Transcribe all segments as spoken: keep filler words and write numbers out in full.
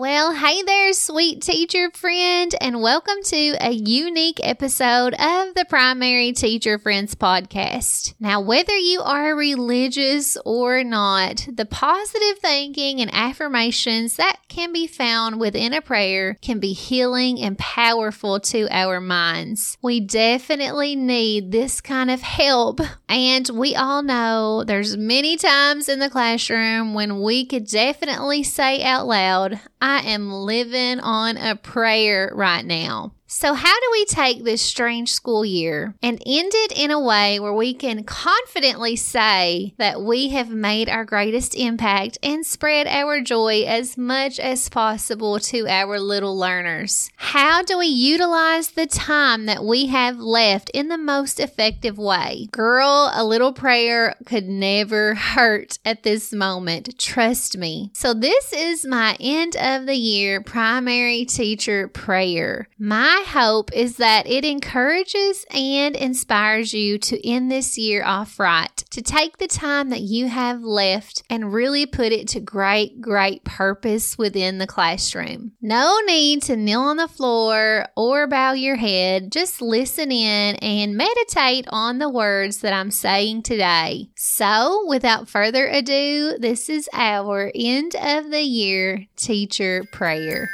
Well, hey there, sweet teacher friend, and welcome to a unique episode of the Primary Teacher Friends podcast. Now, whether you are religious or not, the positive thinking and affirmations that can be found within a prayer can be healing and powerful to our minds. We definitely need this kind of help, and we all know there's many times in the classroom when we could definitely say out loud, I am living on a prayer right now. So how do we take this strange school year and end it in a way where we can confidently say that we have made our greatest impact and spread our joy as much as possible to our little learners? How do we utilize the time that we have left in the most effective way? Girl, a little prayer could never hurt at this moment. Trust me. So this is my end of the year primary teacher prayer. My My hope is that it encourages and inspires you to end this year off right, to take the time that you have left and really put it to great, great purpose within the classroom. No need to kneel on the floor or bow your head. Just listen in and meditate on the words that I'm saying today. So, without further ado, this is our end of the year teacher prayer.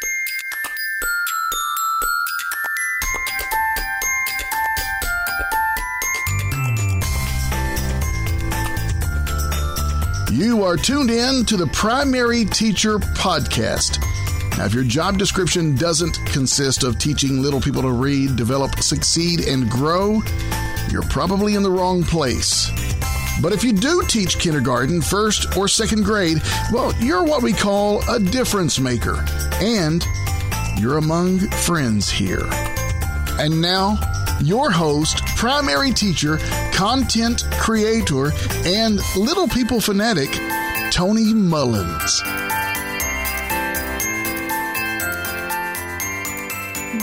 You are tuned in to the Primary Teacher Podcast. Now, if your job description doesn't consist of teaching little people to read, develop, succeed, and grow, you're probably in the wrong place. But if you do teach kindergarten, first, or second grade, well, you're what we call a difference maker. And you're among friends here. And now, your host, primary teacher, content creator, and little people fanatic, Tony Mullins.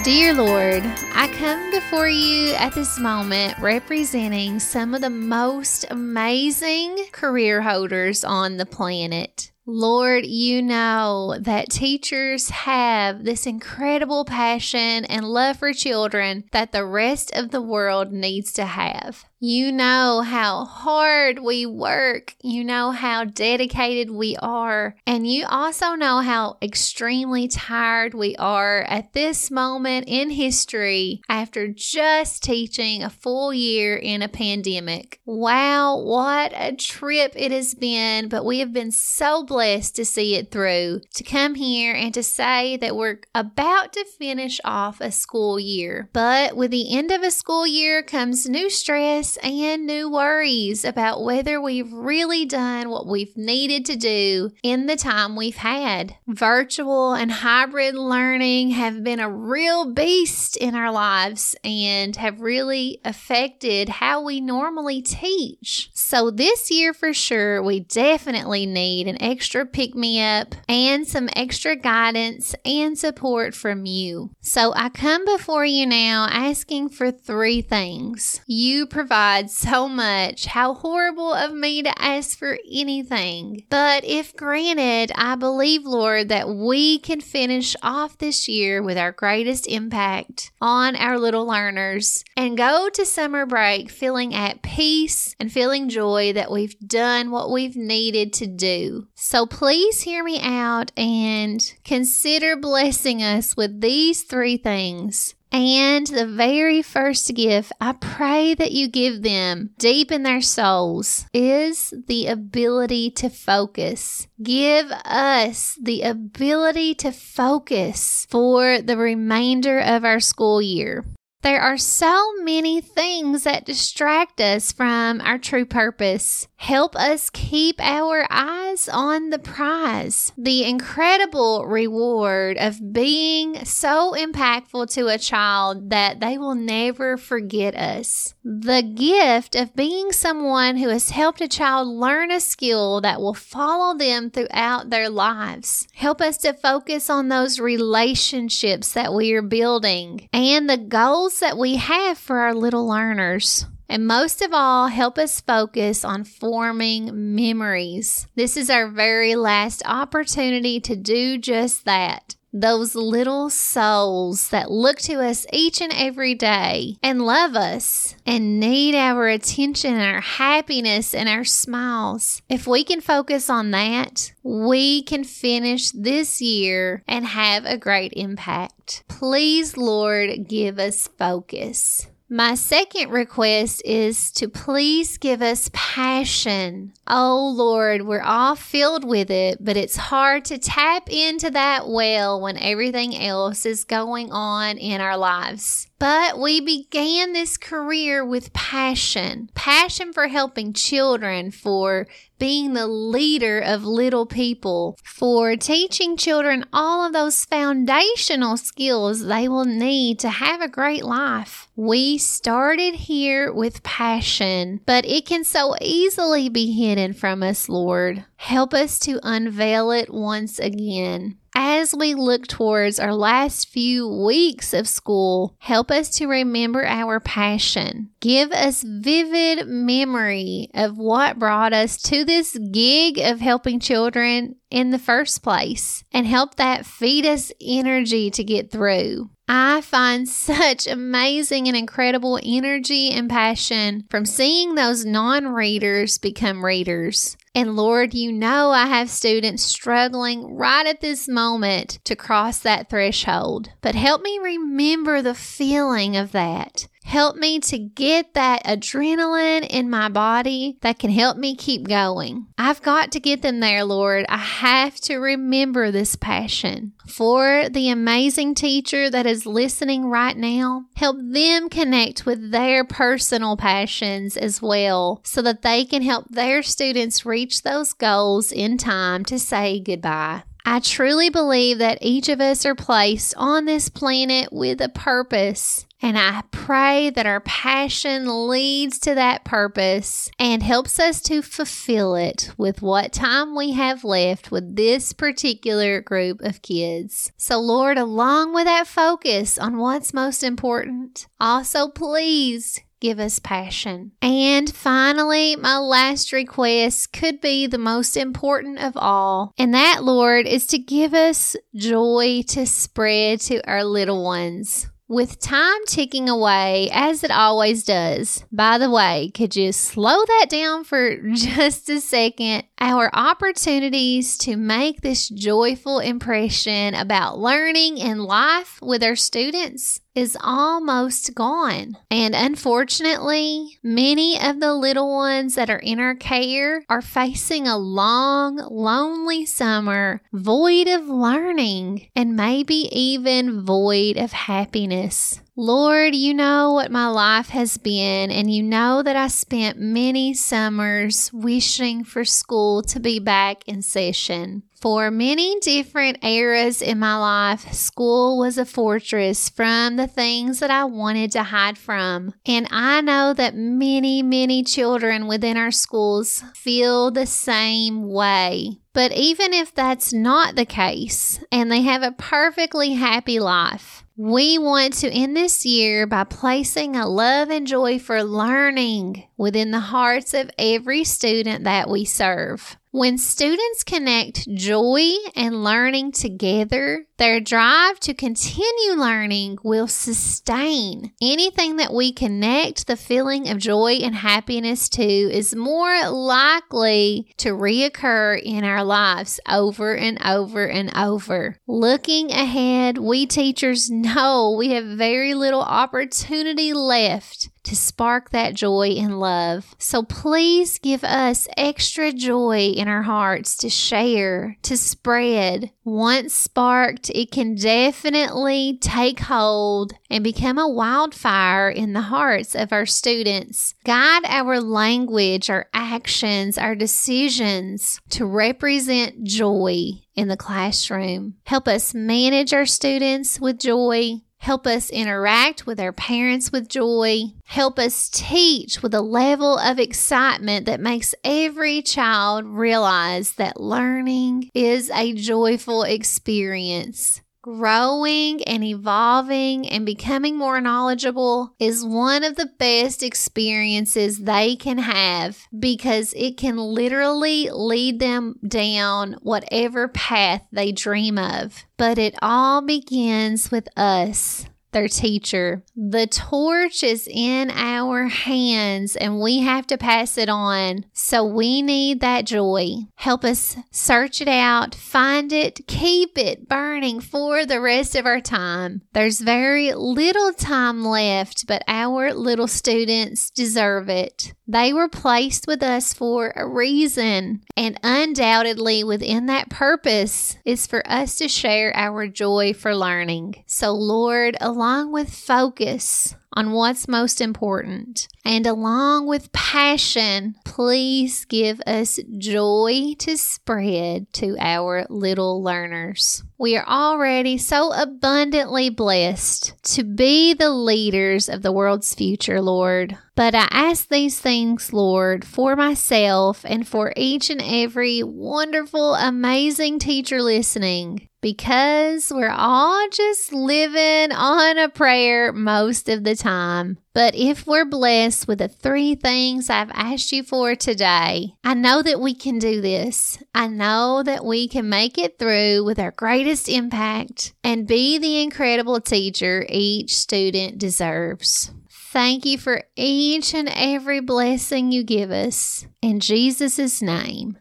Dear Lord, I come before you at this moment representing some of the most amazing career holders on the planet. Lord, you know that teachers have this incredible passion and love for children that the rest of the world needs to have. You know how hard we work. You know how dedicated we are. And you also know how extremely tired we are at this moment in history after just teaching a full year in a pandemic. Wow, what a trip it has been, but we have been so blessed to see it through, to come here and to say that we're about to finish off a school year. But with the end of a school year comes new stress and new worries about whether we've really done what we've needed to do in the time we've had. Virtual and hybrid learning have been a real beast in our lives and have really affected how we normally teach. So this year for sure, we definitely need an extra pick-me-up and some extra guidance and support from you. So I come before you now asking for three things. You provide so much. How horrible of me to ask for anything. But if granted, I believe, Lord, that we can finish off this year with our greatest impact on our little learners and go to summer break feeling at peace and feeling joy that we've done what we've needed to do. So please hear me out and consider blessing us with these three things. And the very first gift I pray that you give them deep in their souls is the ability to focus. Give us the ability to focus for the remainder of our school year. There are so many things that distract us from our true purpose. Help us keep our eyes on the prize, the incredible reward of being so impactful to a child that they will never forget us. The gift of being someone who has helped a child learn a skill that will follow them throughout their lives. Help us to focus on those relationships that we are building and the goals goals that we have for our little learners. And most of all, help us focus on forming memories. This is our very last opportunity to do just that. Those little souls that look to us each and every day and love us and need our attention, our happiness, and our smiles. If we can focus on that, we can finish this year and have a great impact. Please, Lord, give us focus. My second request is to please give us passion. Oh Lord, we're all filled with it, but it's hard to tap into that well when everything else is going on in our lives. But we began this career with passion. Passion for helping children, for being the leader of little people, for teaching children all of those foundational skills they will need to have a great life. We started here with passion, but it can so easily be hidden from us, Lord. Help us to unveil it once again. As we look towards our last few weeks of school, help us to remember our passion. Give us vivid memory of what brought us to this gig of helping children in the first place, and help that feed us energy to get through. I find such amazing and incredible energy and passion from seeing those non-readers become readers. And Lord, you know I have students struggling right at this moment to cross that threshold. But help me remember the feeling of that. Help me to get that adrenaline in my body that can help me keep going. I've got to get them there, Lord. I have to remember this passion. For the amazing teacher that is listening right now, help them connect with their personal passions as well, so that they can help their students reach those goals in time to say goodbye. I truly believe that each of us are placed on this planet with a purpose, and I pray that our passion leads to that purpose and helps us to fulfill it with what time we have left with this particular group of kids. So Lord, along with that focus on what's most important, also please give us passion. And finally, my last request could be the most important of all. And that, Lord, is to give us joy to spread to our little ones. With time ticking away, as it always does. By the way, could you slow that down for just a second? Our opportunities to make this joyful impression about learning and life with our students is almost gone. And unfortunately, many of the little ones that are in our care are facing a long, lonely summer void of learning and maybe even void of happiness. Lord, you know what my life has been, and you know that I spent many summers wishing for school to be back in session. For many different eras in my life, school was a fortress from the things that I wanted to hide from. And I know that many, many children within our schools feel the same way. But even if that's not the case, and they have a perfectly happy life, we want to end this year by placing a love and joy for learning within the hearts of every student that we serve. When students connect joy and learning together, their drive to continue learning will sustain. Anything that we connect the feeling of joy and happiness to is more likely to reoccur in our lives over and over and over. Looking ahead, we teachers know we have very little opportunity left to spark that joy and love. So please give us extra joy in our hearts to share, to spread. Once sparked, it can definitely take hold and become a wildfire in the hearts of our students. Guide our language, our actions, our decisions to represent joy in the classroom. Help us manage our students with joy. Help us interact with our parents with joy. Help us teach with a level of excitement that makes every child realize that learning is a joyful experience. Growing and evolving and becoming more knowledgeable is one of the best experiences they can have because it can literally lead them down whatever path they dream of. But it all begins with us, their teacher. The torch is in our hands and we have to pass it on. So we need that joy. Help us search it out, find it, keep it burning for the rest of our time. There's very little time left, but our little students deserve it. They were placed with us for a reason, and undoubtedly within that purpose is for us to share our joy for learning. So Lord, along with focus on what's most important and along with passion, please give us joy to spread to our little learners. We are already so abundantly blessed to be the leaders of the world's future, Lord. But I ask these things, Lord, for myself and for each and every wonderful, amazing teacher listening, because we're all just living on a prayer most of the time. But if we're blessed with the three things I've asked you for today, I know that we can do this. I know that we can make it through with our greatest impact and be the incredible teacher each student deserves. Thank you for each and every blessing you give us. In Jesus' name,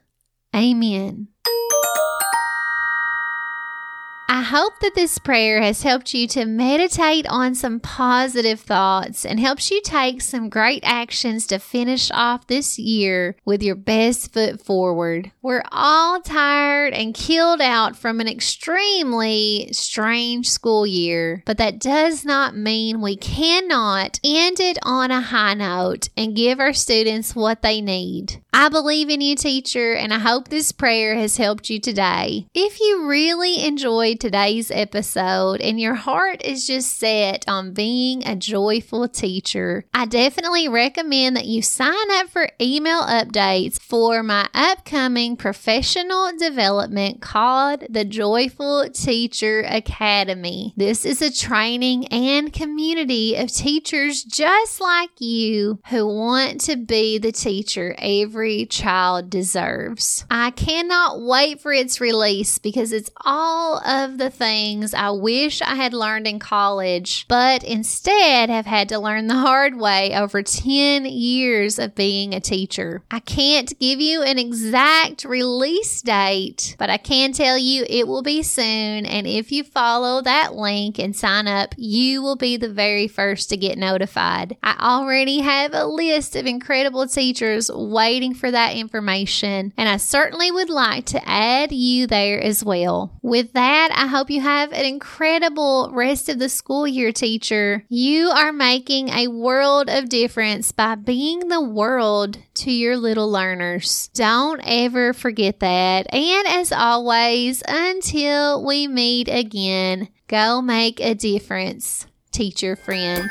amen. I hope that this prayer has helped you to meditate on some positive thoughts and helps you take some great actions to finish off this year with your best foot forward. We're all tired and killed out from an extremely strange school year, but that does not mean we cannot end it on a high note and give our students what they need. I believe in you, teacher, and I hope this prayer has helped you today. If you really enjoyed today's episode and your heart is just set on being a joyful teacher, I definitely recommend that you sign up for email updates for my upcoming professional development called the Joyful Teacher Academy. This is a training and community of teachers just like you who want to be the teacher every Every child deserves. I cannot wait for its release because it's all of the things I wish I had learned in college, but instead have had to learn the hard way over ten years of being a teacher. I can't give you an exact release date, but I can tell you it will be soon, and if you follow that link and sign up, you will be the very first to get notified. I already have a list of incredible teachers waiting for that information, and I certainly would like to add you there as well. With that, I hope you have an incredible rest of the school year, teacher. You are making a world of difference by being the world to your little learners. Don't ever forget that. And as always, until we meet again, go make a difference, teacher friend.